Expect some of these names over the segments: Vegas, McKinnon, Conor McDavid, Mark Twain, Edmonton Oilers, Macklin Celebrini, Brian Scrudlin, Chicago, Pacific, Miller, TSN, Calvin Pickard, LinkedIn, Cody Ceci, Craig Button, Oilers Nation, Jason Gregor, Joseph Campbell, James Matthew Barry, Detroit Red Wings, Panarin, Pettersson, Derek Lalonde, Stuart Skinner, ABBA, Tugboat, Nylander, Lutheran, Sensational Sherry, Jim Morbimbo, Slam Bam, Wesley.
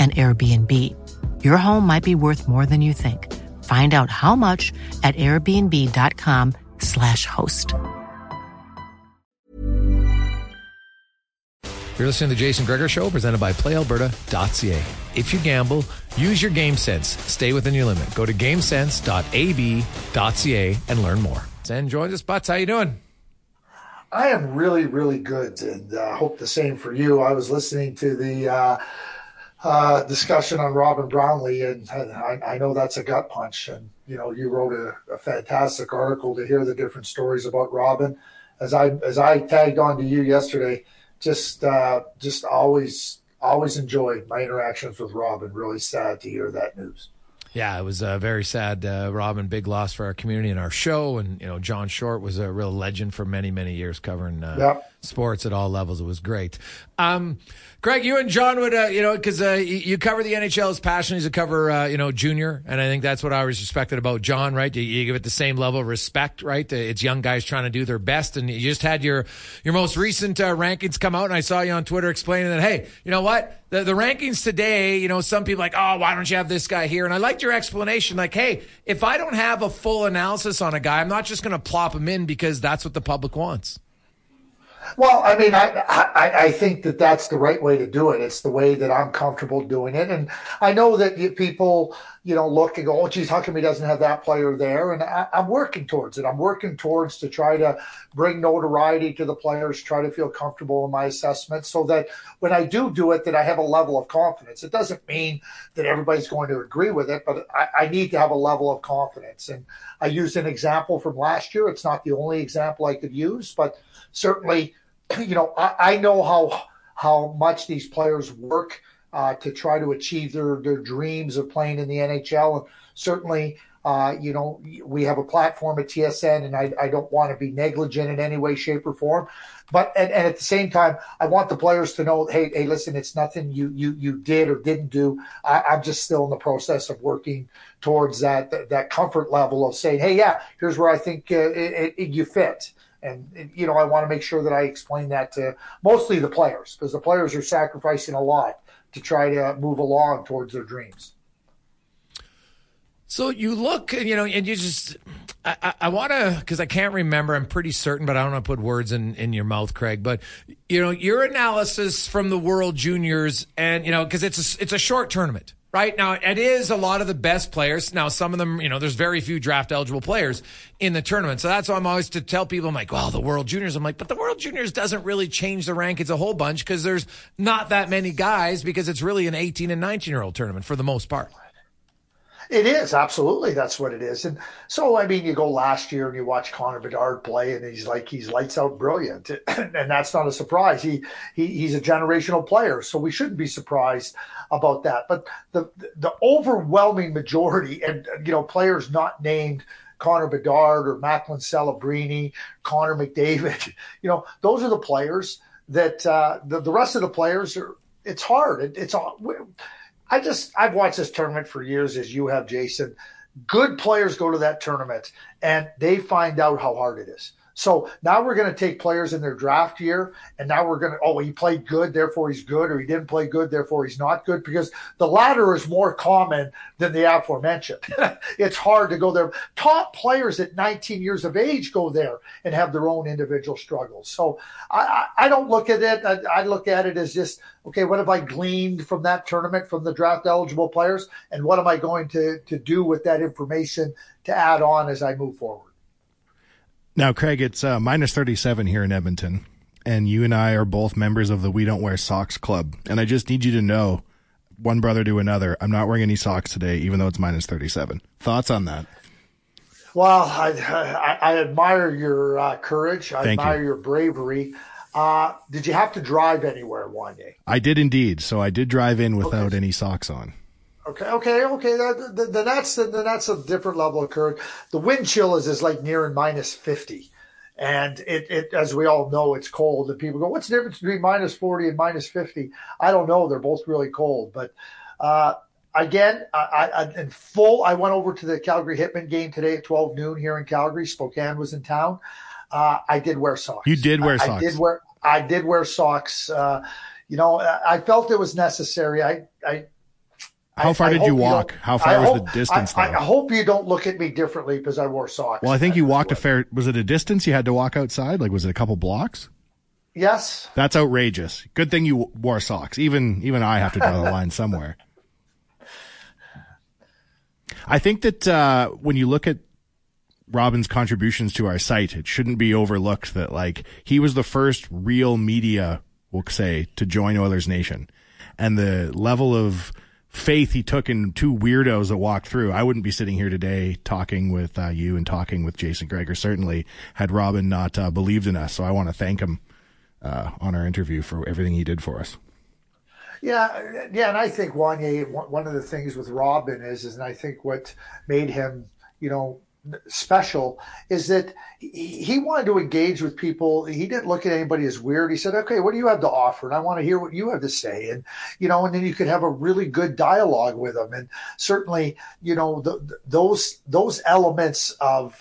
an Airbnb. Your home might be worth more than you think. Find out how much at airbnb.com/host. You're listening to The Jason Gregor Show, presented by PlayAlberta.ca. If you gamble, use your game sense. Stay within your limit. Go to gamesense.ab.ca and learn more. Zen joins us. Butts, how you doing? I am really, really good, and I hope the same for you. I was listening to the discussion on Robin Brownlee, and I know that's a gut punch. And, you know, you wrote a fantastic article to hear the different stories about Robin. As I tagged on to you yesterday, just always enjoyed my interactions with Robin. Really sad to hear that news. Yeah, it was very sad, Robin. Big loss for our community and our show. And, you know, John Short was a real legend for many, many years covering sports at all levels. It was great. Craig, you and John would, because you cover the NHL as passionately as you cover, junior. And I think that's what I always respected about John, right? You give it the same level of respect, right? It's young guys trying to do their best. And you just had your most recent rankings come out. And I saw you on Twitter explaining that, hey, you know what? The rankings today, you know, some people are like, oh, why don't you have this guy here? And I liked your explanation. Like, hey, if I don't have a full analysis on a guy, I'm not just going to plop him in because that's what the public wants. Well, I mean, I think that that's the right way to do it. It's the way that I'm comfortable doing it. And I know that people, you know, look and go, oh, geez, how come he doesn't have that player there? And I'm working towards it. I'm working towards to try to bring notoriety to the players, try to feel comfortable in my assessment so that when I do it, that I have a level of confidence. It doesn't mean that everybody's going to agree with it, but I need to have a level of confidence. And I used an example from last year. It's not the only example I could use, but certainly, you know, I know how much these players work to try to achieve their dreams of playing in the NHL. And certainly, you know, we have a platform at TSN, and I don't want to be negligent in any way, shape, or form. But and at the same time, I want the players to know, hey, listen, it's nothing you did or didn't do. I'm just still in the process of working towards that comfort level of saying, hey, yeah, here's where I think you fit. And, you know, I want to make sure that I explain that to mostly the players, because the players are sacrificing a lot to try to move along towards their dreams. So you look, you know, and you just, I want to, because I can't remember, I'm pretty certain, but I don't want to put words in your mouth, Craig, but, you know, your analysis from the World Juniors and, you know, because it's a short tournament. Right now, it is a lot of the best players. Now, some of them, you know, there's very few draft eligible players in the tournament. So that's why I'm always to tell people, I'm like, well, the World Juniors. I'm like, but the World Juniors doesn't really change the rankings a whole bunch because there's not that many guys because it's really an 18 and 19-year-old tournament for the most part. It is, absolutely. That's what it is. And so, I mean, you go last year and you watch Conor Bedard play, and he's lights out brilliant. And that's not a surprise. He's a generational player, so we shouldn't be surprised about that. But the overwhelming majority, and you know, players not named Conor Bedard or Macklin Celebrini, Conor McDavid, you know, those are the players that the rest of the players are. It's hard. I've watched this tournament for years, as you have, Jason. Good players go to that tournament, and they find out how hard it is. So now we're going to take players in their draft year, and now we're going to, oh, he played good, therefore he's good, or he didn't play good, therefore he's not good, because the latter is more common than the aforementioned. It's hard to go there. Top players at 19 years of age go there and have their own individual struggles. So I don't look at it. I look at it as just, okay, what have I gleaned from that tournament, from the draft-eligible players, and what am I going to do with that information to add on as I move forward? Now, Craig, it's minus 37 here in Edmonton, and you and I are both members of the We Don't Wear Socks Club, and I just need you to know, one brother to another, I'm not wearing any socks today, even though it's minus 37. Thoughts on that? Well, I admire your courage. I admire your bravery. Did you have to drive anywhere one day? I did indeed. So I did drive in without any socks on. Okay. That's a different level of courage. The wind chill is like nearing minus 50. And it, as we all know, it's cold. And people go, what's the difference between minus 40 and minus 50? I don't know. They're both really cold. But again, I went over to the Calgary Hitmen game today at 12 noon here in Calgary. Spokane was in town. I did wear socks. You did wear socks. I did wear socks. You know, I felt it was necessary. How far did you walk? How far was the distance? I hope you don't look at me differently because I wore socks. Well, I think you walked a fair. Was it a distance you had to walk outside? Like, was it a couple blocks? Yes. That's outrageous. Good thing you wore socks. Even I have to draw the line somewhere. I think that when you look at Robin's contributions to our site, it shouldn't be overlooked that like he was the first real media, we'll say, to join Oilers Nation, and the level of faith he took in two weirdos that walked through. I wouldn't be sitting here today talking with you and talking with Jason Gregor, certainly, had Robin not believed in us. So I want to thank him on our interview for everything he did for us. Yeah. And I think, Wanye, one of the things with Robin is, and I think what made him, you know, special is that he wanted to engage with people. He didn't look at anybody as weird. He said, okay, what do you have to offer? And I want to hear what you have to say. And, you know, and then you could have a really good dialogue with them. And certainly, you know, those elements of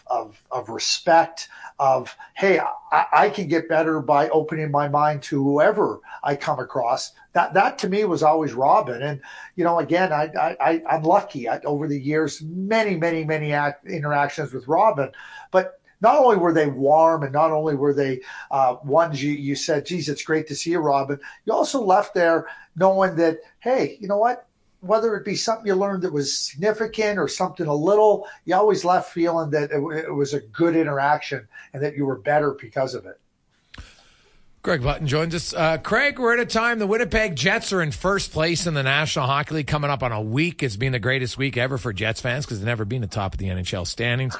respect, of, hey, I can get better by opening my mind to whoever I come across. That to me was always Robin. And, you know, again, I'm lucky over the years, many interactions with Robin, but not only were they warm and not only were they ones you said, geez, it's great to see you, Robin. You also left there knowing that, hey, you know what, whether it be something you learned that was significant or something a little, you always left feeling that it was a good interaction and that you were better because of it. Craig Button joins us. Craig, we're at a time the Winnipeg Jets are in first place in the National Hockey League coming up on a week. It's been the greatest week ever for Jets fans because they've never been the top of the NHL standings.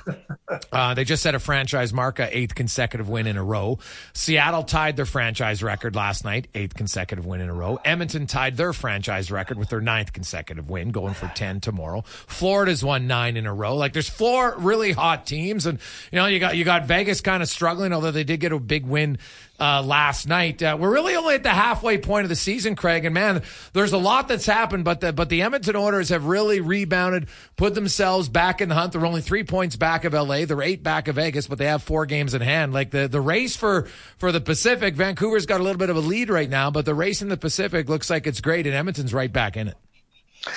They just set a franchise mark, eighth consecutive win in a row. Seattle tied their franchise record last night, eighth consecutive win in a row. Edmonton tied their franchise record with their ninth consecutive win, going for 10 tomorrow. Florida's won 9 in a row. Like, there's 4 really hot teams, and you know you got Vegas kind of struggling, although they did get a big win last night. We're really only at the halfway point of the season, Craig, and man, there's a lot that's happened, but the Edmonton Oilers have really rebounded, put themselves back in the hunt. They're only 3 points back of LA. They're 8 back of Vegas, but they have 4 games in hand. Like the race for the Pacific, Vancouver's got a little bit of a lead right now, but the race in the Pacific looks like it's great, and Edmonton's right back in it.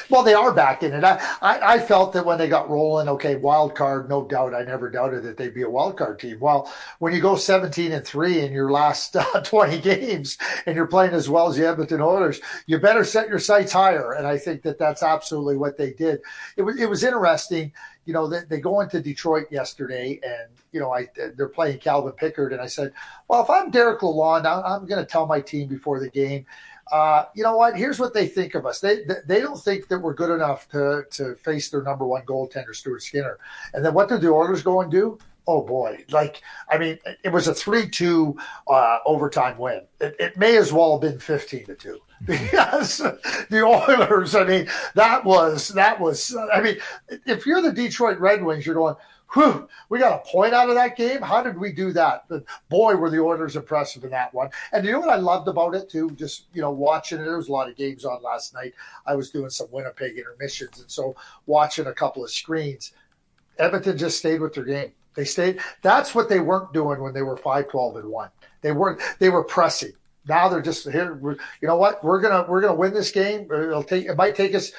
Well, they are back in it. I felt that when they got rolling, okay, wild card, no doubt. I never doubted that they'd be a wild card team. Well, when you go 17-3 in your last 20 games and you're playing as well as the Edmonton Oilers, you better set your sights higher. And I think that that's absolutely what they did. It was interesting. You know, they go into Detroit yesterday, and, you know, they're playing Calvin Pickard. And I said, well, if I'm Derek Lalonde, I'm going to tell my team before the game, you know what? Here's what they think of us. They don't think that we're good enough to face their number one goaltender, Stuart Skinner. And then what do the Oilers go and do? Oh, boy. Like, I mean, it was a 3-2 overtime win. It may as well have been 15-2. Because the Oilers, I mean, that was, I mean, if you're the Detroit Red Wings, you're going, whew, we got a point out of that game. How did we do that? But boy, were the Oilers impressive in that one. And you know what I loved about it too? Just, you know, watching it. There was a lot of games on last night. I was doing some Winnipeg intermissions. And so watching a couple of screens, Edmonton just stayed with their game. They stayed. That's what they weren't doing when they were 5-12-1. They were pressing. Now they're just here. You know what? We're gonna win this game. It might take us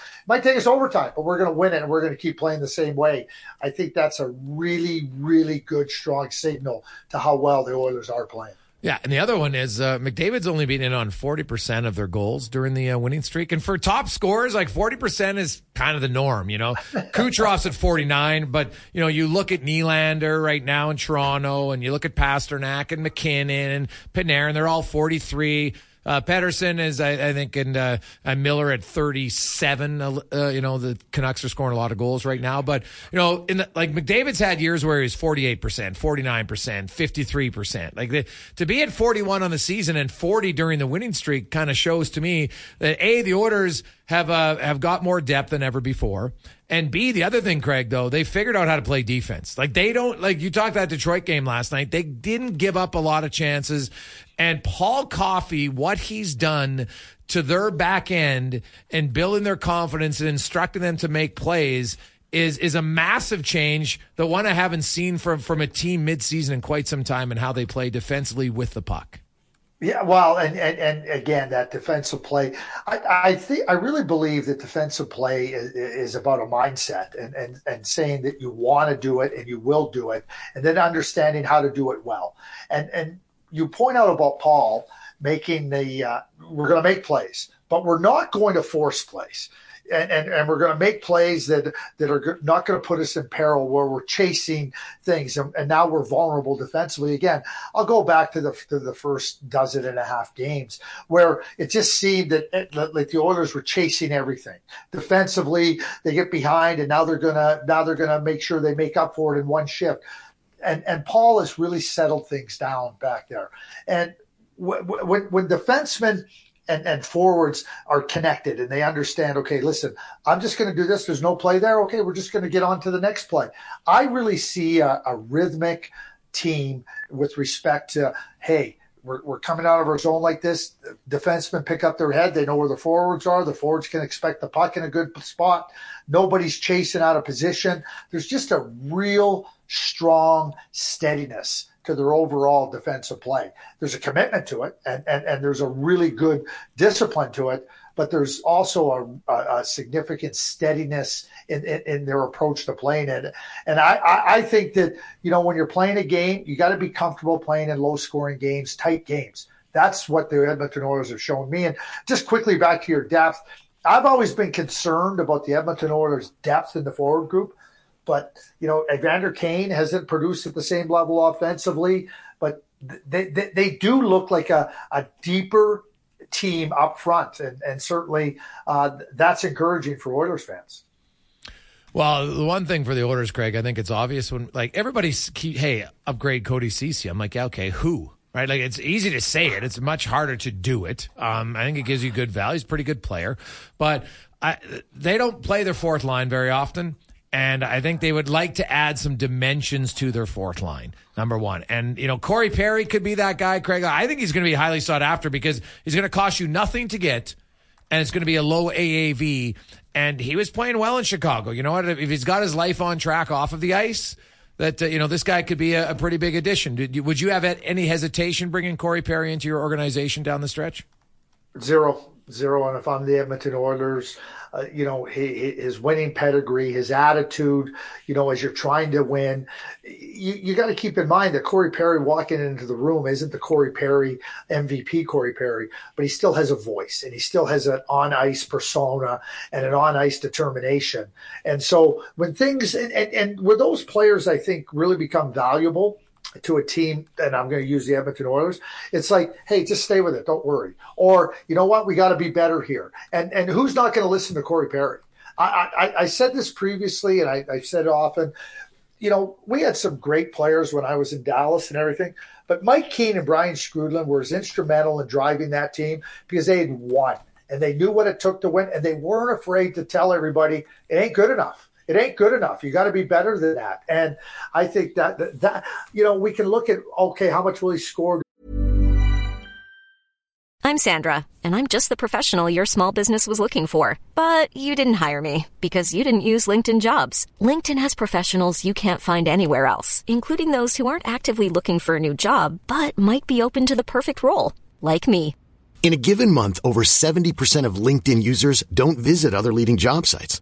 overtime, but we're gonna win it, and we're gonna keep playing the same way. I think that's a really, really good, strong signal to how well the Oilers are playing. Yeah, and the other one is McDavid's only been in on 40% of their goals during the winning streak. And for top scorers, like 40% is kind of the norm, you know. Kucherov's at 49, but, you know, you look at Nylander right now in Toronto, and you look at Pasternak and McKinnon and Panarin, they're all 43. Pettersson is, I think, and Miller at 37. You know, the Canucks are scoring a lot of goals right now. But, you know, like McDavid's had years where he's 48%, 49%, 53%. Like to be at 41 on the season and 40 during the winning streak kind of shows to me that, A, the Oilers have got more depth than ever before. And B, the other thing, Craig, though, they figured out how to play defense. Like they don't, like you talked that Detroit game last night. They didn't give up a lot of chances. And Paul Coffey, what he's done to their back end and building their confidence and instructing them to make plays is a massive change. The one I haven't seen from a team midseason in quite some time, and how they play defensively with the puck. Yeah, well, and again, that defensive play, I really believe that defensive play is about a mindset and saying that you want to do it and you will do it, and then understanding how to do it well. And you point out about Paul making the we're going to make plays, but we're not going to force plays. And we're going to make plays that are not going to put us in peril where we're chasing things. And now we're vulnerable defensively. Again, I'll go back to the first 12.5 games where it just seemed that the Oilers were chasing everything. Defensively, they get behind, and now they're going to make sure they make up for it in one shift. And Paul has really settled things down back there. And when defensemen and forwards are connected and they understand, okay, listen, I'm just going to do this. There's no play there. Okay, we're just going to get on to the next play. I really see a rhythmic team with respect to, hey, we're coming out of our zone like this. Defensemen pick up their head. They know where the forwards are. The forwards can expect the puck in a good spot. Nobody's chasing out of position. There's just a real strong steadiness to their overall defensive play. There's a commitment to it, and there's a really good discipline to it, but there's also a significant steadiness in their approach to playing it. And I think that, you know, when you're playing a game, you got to be comfortable playing in low-scoring games, tight games. That's what the Edmonton Oilers have shown me. And just quickly back to your depth, I've always been concerned about the Edmonton Oilers' depth in the forward group. But, you know, Evander Kane hasn't produced at the same level offensively, but they do look like a deeper team up front. And certainly that's encouraging for Oilers fans. Well, the one thing for the Oilers, Craig, I think it's obvious when, like, everybody's hey, upgrade Cody Ceci. I'm like, yeah, okay, who? Right? Like, it's easy to say it. It's much harder to do it. I think it gives you good value. He's a pretty good player. But they don't play their fourth line very often. And I think they would like to add some dimensions to their fourth line, number one. And, you know, Corey Perry could be that guy, Craig. I think he's going to be highly sought after because he's going to cost you nothing to get, and it's going to be a low AAV. And he was playing well in Chicago. You know what? If he's got his life on track off of the ice, that, you know, this guy could be a pretty big addition. Would you have any hesitation bringing Corey Perry into your organization down the stretch? Zero. And if I'm the Edmonton Oilers, you know, his winning pedigree, his attitude, you know, as you're trying to win, you got to keep in mind that Corey Perry walking into the room isn't the Corey Perry, MVP Corey Perry, but he still has a voice and he still has an on-ice persona and an on-ice determination. And so when things, and where those players, I think, really become valuable to a team, and I'm going to use the Edmonton Oilers, it's like, hey, just stay with it. Don't worry. Or, you know what? We got to be better here. And who's not going to listen to Corey Perry? I said this previously, and I've said it often. You know, we had some great players when I was in Dallas and everything, but Mike Keane and Brian Scrudlin were as instrumental in driving that team because they had won, and they knew what it took to win, and they weren't afraid to tell everybody it ain't good enough. It ain't good enough. You got to be better than that. And I think that you know, we can look at, okay, how much will he score? I'm Sandra, and I'm just the professional your small business was looking for. But you didn't hire me because you didn't use LinkedIn Jobs. LinkedIn has professionals you can't find anywhere else, including those who aren't actively looking for a new job, but might be open to the perfect role, like me. In a given month, over 70% of LinkedIn users don't visit other leading job sites.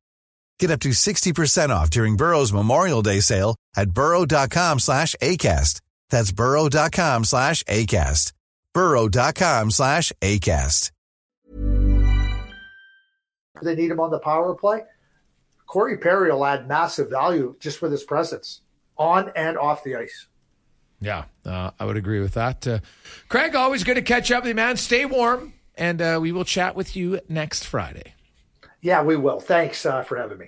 Get up to 60% off during Burrow's Memorial Day sale at burrow.com/ACAST. That's burrow.com/ACAST. Burrow.com/ACAST. They need him on the power play. Corey Perry will add massive value just with his presence on and off the ice. Yeah, I would agree with that. Craig, always good to catch up with you, man. Stay warm, and we will chat with you next Friday. Yeah, we will. Thanks for having me.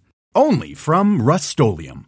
only from Rust-Oleum.